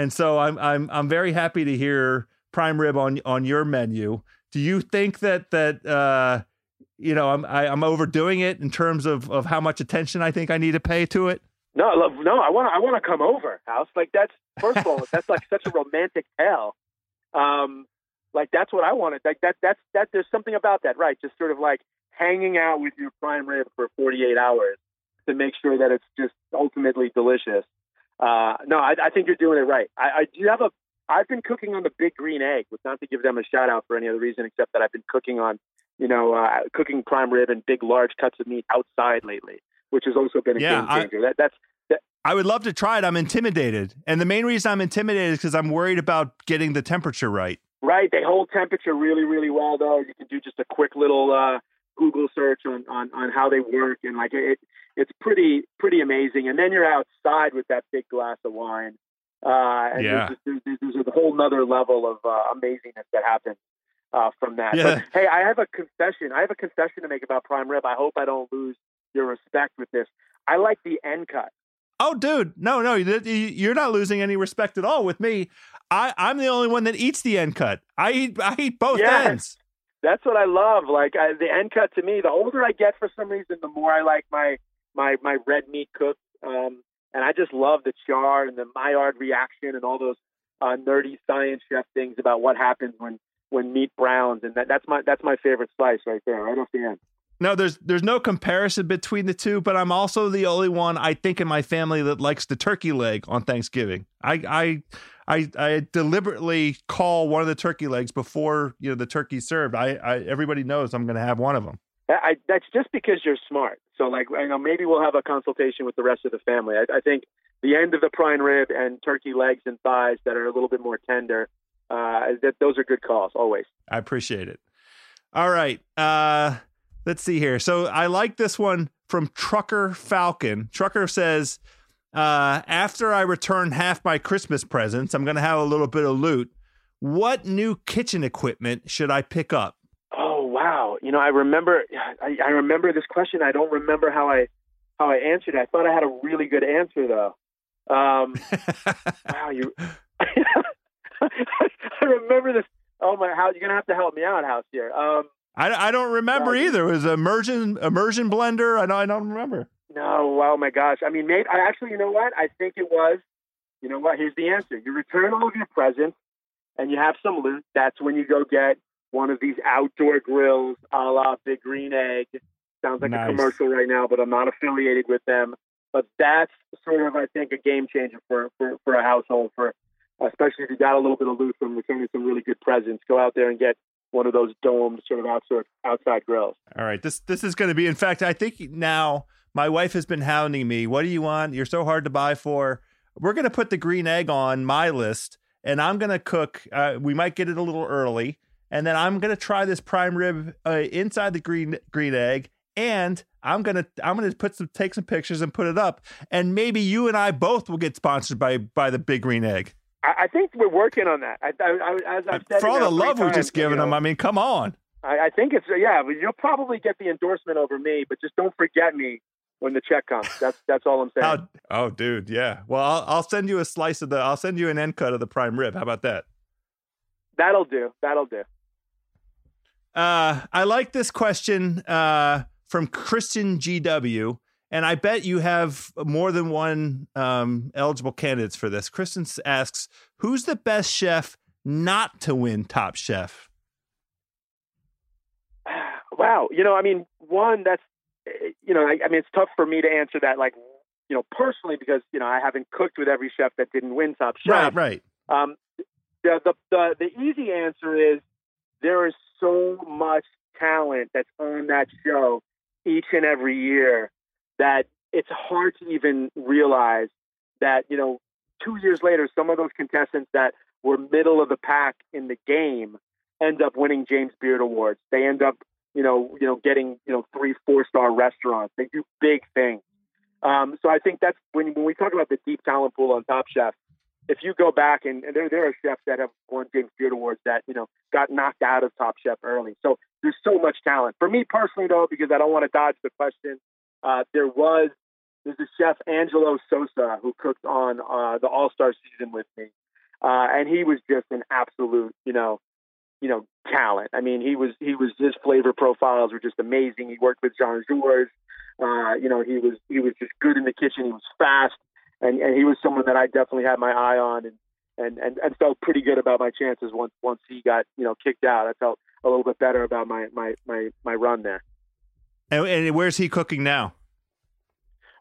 so I'm very happy to hear prime rib on your menu. Do you think that you know, I'm overdoing it in terms of how much attention I think I need to pay to it? No, I want to come over, House. Like, that's, first of all, that's like such a romantic tale. Like, that's what I wanted. Like that's there's something about that, right? Just sort of like hanging out with your prime rib for 48 hours to make sure that it's just ultimately delicious. No, I think you're doing it right. I've been cooking on the Big Green Egg, which, not to give them a shout out for any other reason except that I've been cooking on, you know, cooking prime rib and big large cuts of meat outside lately, which has also been a game changer. I would love to try it. I'm intimidated, and the main reason I'm intimidated is because I'm worried about getting the temperature right. Right. They hold temperature really, really well, though. You can do just a quick little Google search on how they work. And like it's pretty amazing. And then you're outside with that big glass of wine. And yeah, there's a whole nother level of amazingness that happens from that. Yeah. But, hey, I have a confession to make about prime rib. I hope I don't lose your respect with this. I like the end cut. Oh, dude, no, you're not losing any respect at all with me. I'm the only one that eats the end cut. I eat both ends. That's what I love. Like, the end cut to me, the older I get for some reason, the more I like my red meat cooked. And I just love the char and the Maillard reaction and all those nerdy science chef things about what happens when when meat browns, and that's my favorite slice right there, right off the end. No, there's no comparison between the two, but I'm also the only one, I think, in my family that likes the turkey leg on Thanksgiving. I deliberately call one of the turkey legs before, you know, the turkey's served. Everybody knows I'm going to have one of them. That's just because you're smart. So, like, you know, maybe we'll have a consultation with the rest of the family. I think the end of the prime rib and turkey legs and thighs that are a little bit more tender, those are good calls always. I appreciate it. All right. Let's see here. So I like this one from Trucker Falcon. Trucker says, after I return half my Christmas presents, I'm going to have a little bit of loot. What new kitchen equipment should I pick up? Oh, wow. You know, I remember this question. I don't remember how I answered it. I thought I had a really good answer, though. Wow, you... I remember this. Oh, my, how you're going to have to help me out, House, here. I don't remember either. It was an immersion blender. I don't remember. No, oh my gosh. I mean, maybe you know what? I think it was. You know what? Here's the answer. You return all of your presents, and you have some loot. That's when you go get one of these outdoor grills, a la Big Green Egg. Sounds like nice. A commercial right now, but I'm not affiliated with them. But that's sort of, I think, a game changer for a household. For especially if you got a little bit of loot from returning some really good presents, go out there and get one of those domed sort of outside grills. All right. This is going to be, in fact, I think now my wife has been hounding me. What do you want? You're so hard to buy for. We're going to put the Green Egg on my list, and I'm going to cook. We might get it a little early, and then I'm going to try this prime rib inside the green Egg. And I'm going to take some pictures and put it up. And maybe you and I both will get sponsored by the Big Green Egg. I think we're working on that. As I've said, for all the love we're just giving them, I mean, come on. I think it's, yeah, you'll probably get the endorsement over me, but just don't forget me when the check comes. That's all I'm saying. Oh, dude, yeah. Well, I'll send you a slice of I'll send you an end cut of the prime rib. How about that? That'll do. I like this question from Christian GW. And I bet you have more than one eligible candidates for this. Kristen asks, who's the best chef not to win Top Chef? Wow. You know, I mean, one, that's, you know, I mean, it's tough for me to answer that, like, you know, personally, because, you know, I haven't cooked with every chef that didn't win Top Chef. Right. The easy answer is there is so much talent that's on that show each and every year that it's hard to even realize that, you know, 2 years later, some of those contestants that were middle of the pack in the game end up winning James Beard Awards. They end up, you know, getting, you know, 3-4-star restaurants. They do big things. So I think that's when we talk about the deep talent pool on Top Chef, if you go back and there are chefs that have won James Beard Awards that, you know, got knocked out of Top Chef early. So there's so much talent. For me personally, though, because I don't want to dodge the question, there's a chef, Angelo Sosa, who cooked on the All-Star season with me. And he was just an absolute, you know, talent. I mean, his flavor profiles were just amazing. He worked with Jean-Georges. You know, he was just good in the kitchen. He was fast. And he was someone that I definitely had my eye on and felt pretty good about my chances once he got, you know, kicked out. I felt a little bit better about my run there. And where's he cooking now?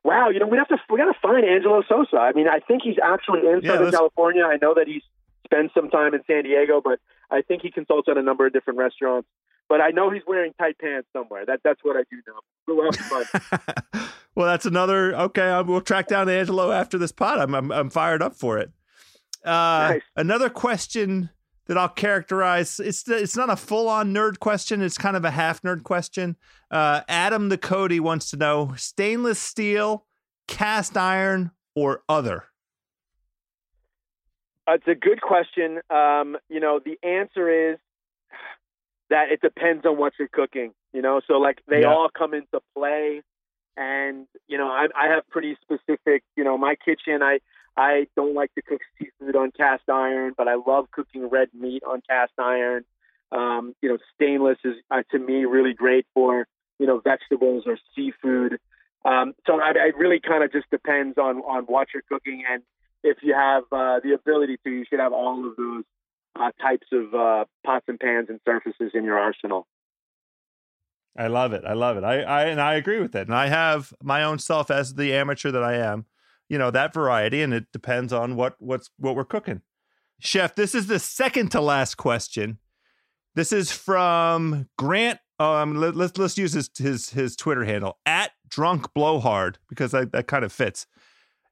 Wow, you know, we gotta find Angelo Sosa. I mean, I think he's actually in Southern California. I know that he spends some time in San Diego, but I think he consults at a number of different restaurants. But I know he's wearing tight pants somewhere. That's what I do know. Well, that's another. Okay, we'll track down Angelo after this pod. I'm fired up for it. Nice. Another question that I'll characterize. It's not a full on nerd question. It's kind of a half nerd question. Adam the Cody wants to know stainless steel, cast iron, or other. It's a good question. You know, the answer is that it depends on what you're cooking, you know? So like they all come into play, and, you know, I have pretty specific, you know, my kitchen, I don't like to cook seafood on cast iron, but I love cooking red meat on cast iron. You know, stainless is, to me, really great for, you know, vegetables or seafood. So it really kind of just depends on what you're cooking. And if you have the ability to, you should have all of those types of pots and pans and surfaces in your arsenal. I love it. I love it. I agree with it. And I have my own self as the amateur that I am, you know, that variety, and it depends on what we're cooking. Chef, this is the second to last question. This is from Grant. Let's use his Twitter handle, @drunkblowhard, because that kind of fits.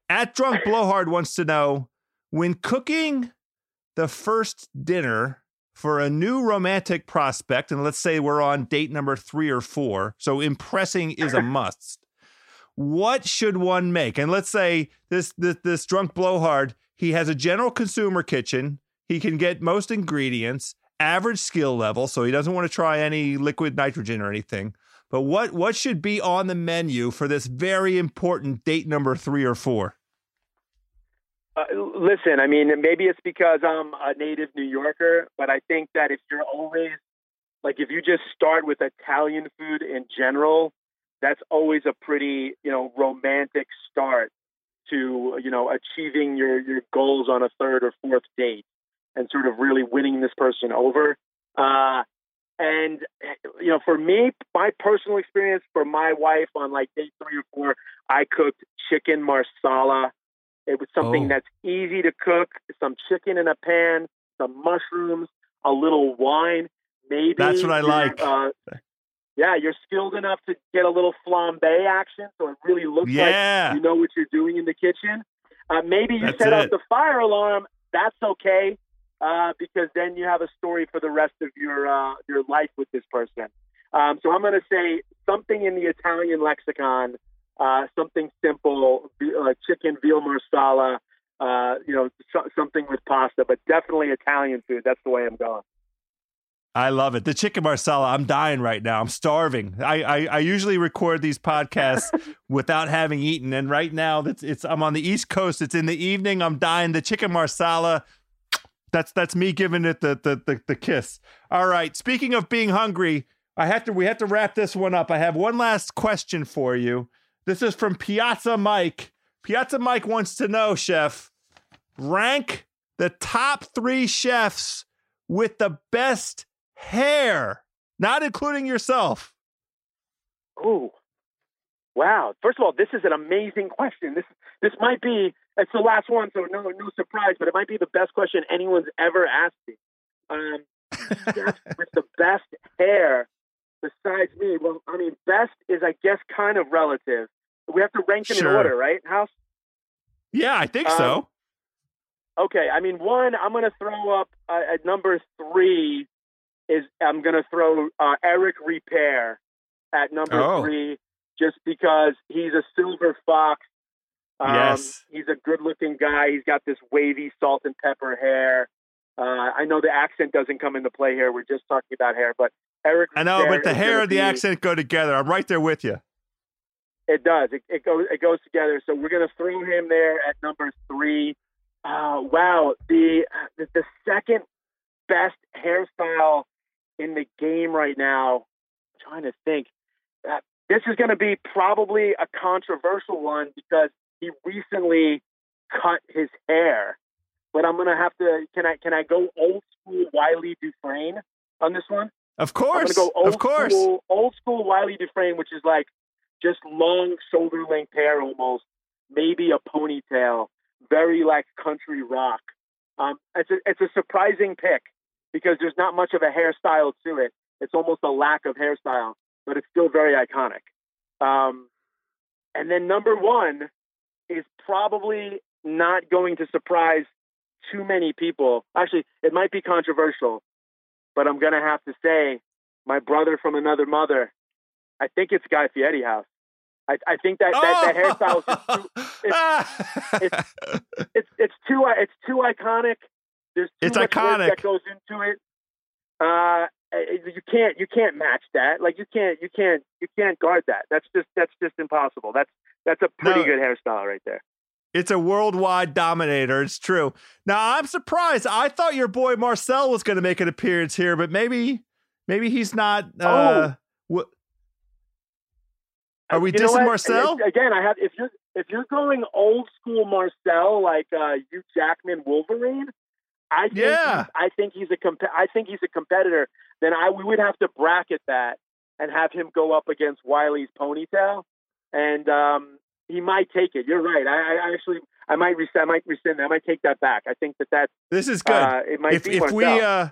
@drunkblowhard wants to know, when cooking the first dinner for a new romantic prospect, and let's say we're on date number 3 or 4, so impressing is a must, what should one make? And let's say this drunk blowhard, he has a general consumer kitchen. He can get most ingredients, average skill level, so he doesn't want to try any liquid nitrogen or anything. But what should be on the menu for this very important date number 3 or 4? Listen, I mean, maybe it's because I'm a native New Yorker, but I think that if you're always, like, if you just start with Italian food in general, that's always a pretty, you know, romantic start to, you know, achieving your goals on a 3rd or 4th date and sort of really winning this person over. And, you know, for me, my personal experience for my wife on like date 3 or 4, I cooked chicken marsala. It was something that's easy to cook, some chicken in a pan, some mushrooms, a little wine, maybe. That's what I like. Yeah, you're skilled enough to get a little flambe action, so it really looks like you know what you're doing in the kitchen. Maybe you set off the fire alarm. That's okay, because then you have a story for the rest of your life with this person. So I'm going to say something in the Italian lexicon. Something simple, like chicken, veal marsala, you know, something with pasta, but definitely Italian food. That's the way I'm going. I love it. The chicken marsala, I'm dying right now. I'm starving. I usually record these podcasts without having eaten. And right now I'm on the East Coast. It's in the evening. I'm dying. The chicken marsala, that's me giving it the kiss. All right. Speaking of being hungry, we have to wrap this one up. I have one last question for you. This is from Piazza Mike. Piazza Mike wants to know, Chef, rank the top 3 chefs with the best hair, not including yourself. Oh, wow. First of all, this is an amazing question. This might be, it's the last one, so no surprise, but it might be the best question anyone's ever asked me. Chefs with the best hair. Besides me, well, I mean, best is, I guess, kind of relative. We have to rank them in order, right, House? Yeah, I think so. Okay, I mean, I'm going to throw up at number 3 is I'm going to throw Eric Repair at number 3, just because he's a silver fox. Yes, he's a good-looking guy. He's got this wavy salt and pepper hair. I know the accent doesn't come into play here. We're just talking about hair, but. Eric, I know, but the hair and the accent go together. I'm right there with you. It does. It goes together. So we're going to throw him there at number 3. Wow, the second best hairstyle in the game right now. I'm trying to think. This is going to be probably a controversial one because he recently cut his hair. But I'm going to have to. Can I go old school Wylie Dufresne on this one? Of course, I'm gonna go old school Wylie Dufresne, which is like just long shoulder length hair, almost maybe a ponytail, very like country rock. It's a surprising pick because there's not much of a hairstyle to it. It's almost a lack of hairstyle, but it's still very iconic. And then number 1 is probably not going to surprise too many people. Actually, it might be controversial. But I'm going to have to say, my brother from another mother, I think it's Guy Fieri, House. I think that hairstyle is too iconic. There's too much iconic that goes into it. You can't match that. Like you can't guard that. That's just impossible. That's a pretty good hairstyle right there. It's a worldwide dominator. It's true. Now, I'm surprised. I thought your boy Marcel was going to make an appearance here, but maybe he's not. Are we dissing Marcel? Again, if you're going old school Marcel, like Hugh Jackman Wolverine, I think he's a competitor. Then we would have to bracket that and have him go up against Wiley's ponytail, and he might take it. You're right. I might rescind that. I might take that back. I think that's this is good. It might be Marcel.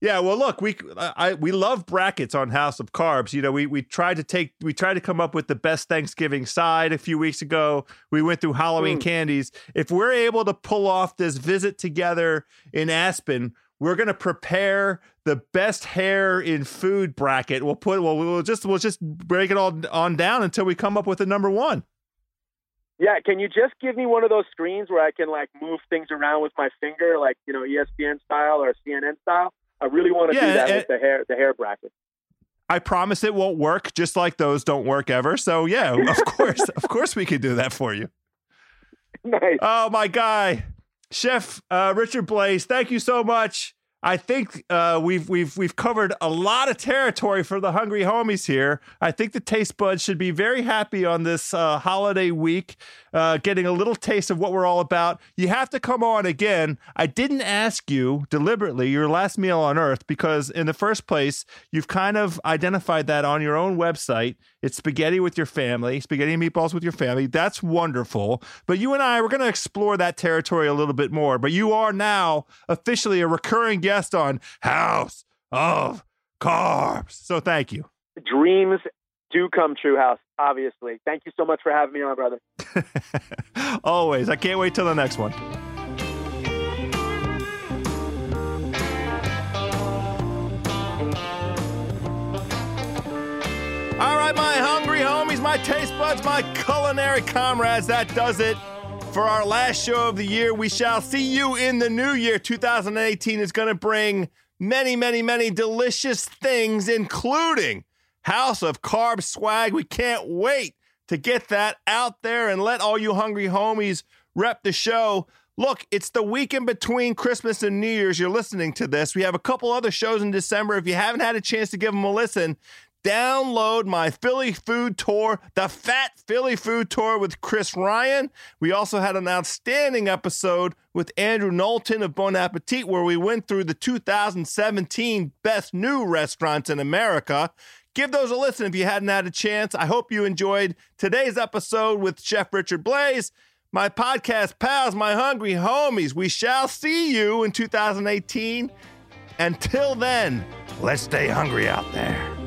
Yeah, well, look, we love brackets on House of Carbs. You know, we tried to come up with the best Thanksgiving side a few weeks ago. We went through Halloween candies. If we're able to pull off this visit together in Aspen, we're going to prepare the best hair in food bracket. We'll just break it all on down until we come up with a number one. Yeah, can you just give me one of those screens where I can like move things around with my finger, like, you know, ESPN style or CNN style? I really want to do that with the hair bracket. I promise it won't work, just like those don't work ever. So yeah, of course we could do that for you. Nice. Oh my guy, Chef Richard Blais, thank you so much. I think we've covered a lot of territory for the hungry homies here. I think the taste buds should be very happy on this holiday week, getting a little taste of what we're all about. You have to come on again. I didn't ask you deliberately your last meal on earth because in the first place, you've kind of identified that on your own website. It's spaghetti with your family, spaghetti and meatballs with your family. That's wonderful. But you and I, we're going to explore that territory a little bit more. But you are now officially a recurring guest on House of Carbs. So thank you. Dreams do come true, House, obviously. Thank you so much for having me on, brother. Always. I can't wait till the next one. All right, my hungry homies, my taste buds, my culinary comrades, that does it for our last show of the year. We shall see you in the new year. 2018 is going to bring many, many, many delicious things, including House of Carbs swag. We can't wait to get that out there and let all you hungry homies rep the show. Look, it's the week in between Christmas and New Year's. You're listening to this. We have a couple other shows in December. If you haven't had a chance to give them a listen, download my Philly Food Tour, the Fat Philly Food Tour with Chris Ryan. We also had an outstanding episode with Andrew Knowlton of Bon Appetit, where we went through the 2017 best new restaurants in America. Give those a listen if you hadn't had a chance. I hope you enjoyed today's episode with Chef Richard Blais. My podcast pals, my hungry homies, we shall see you in 2018. Until then, let's stay hungry out there.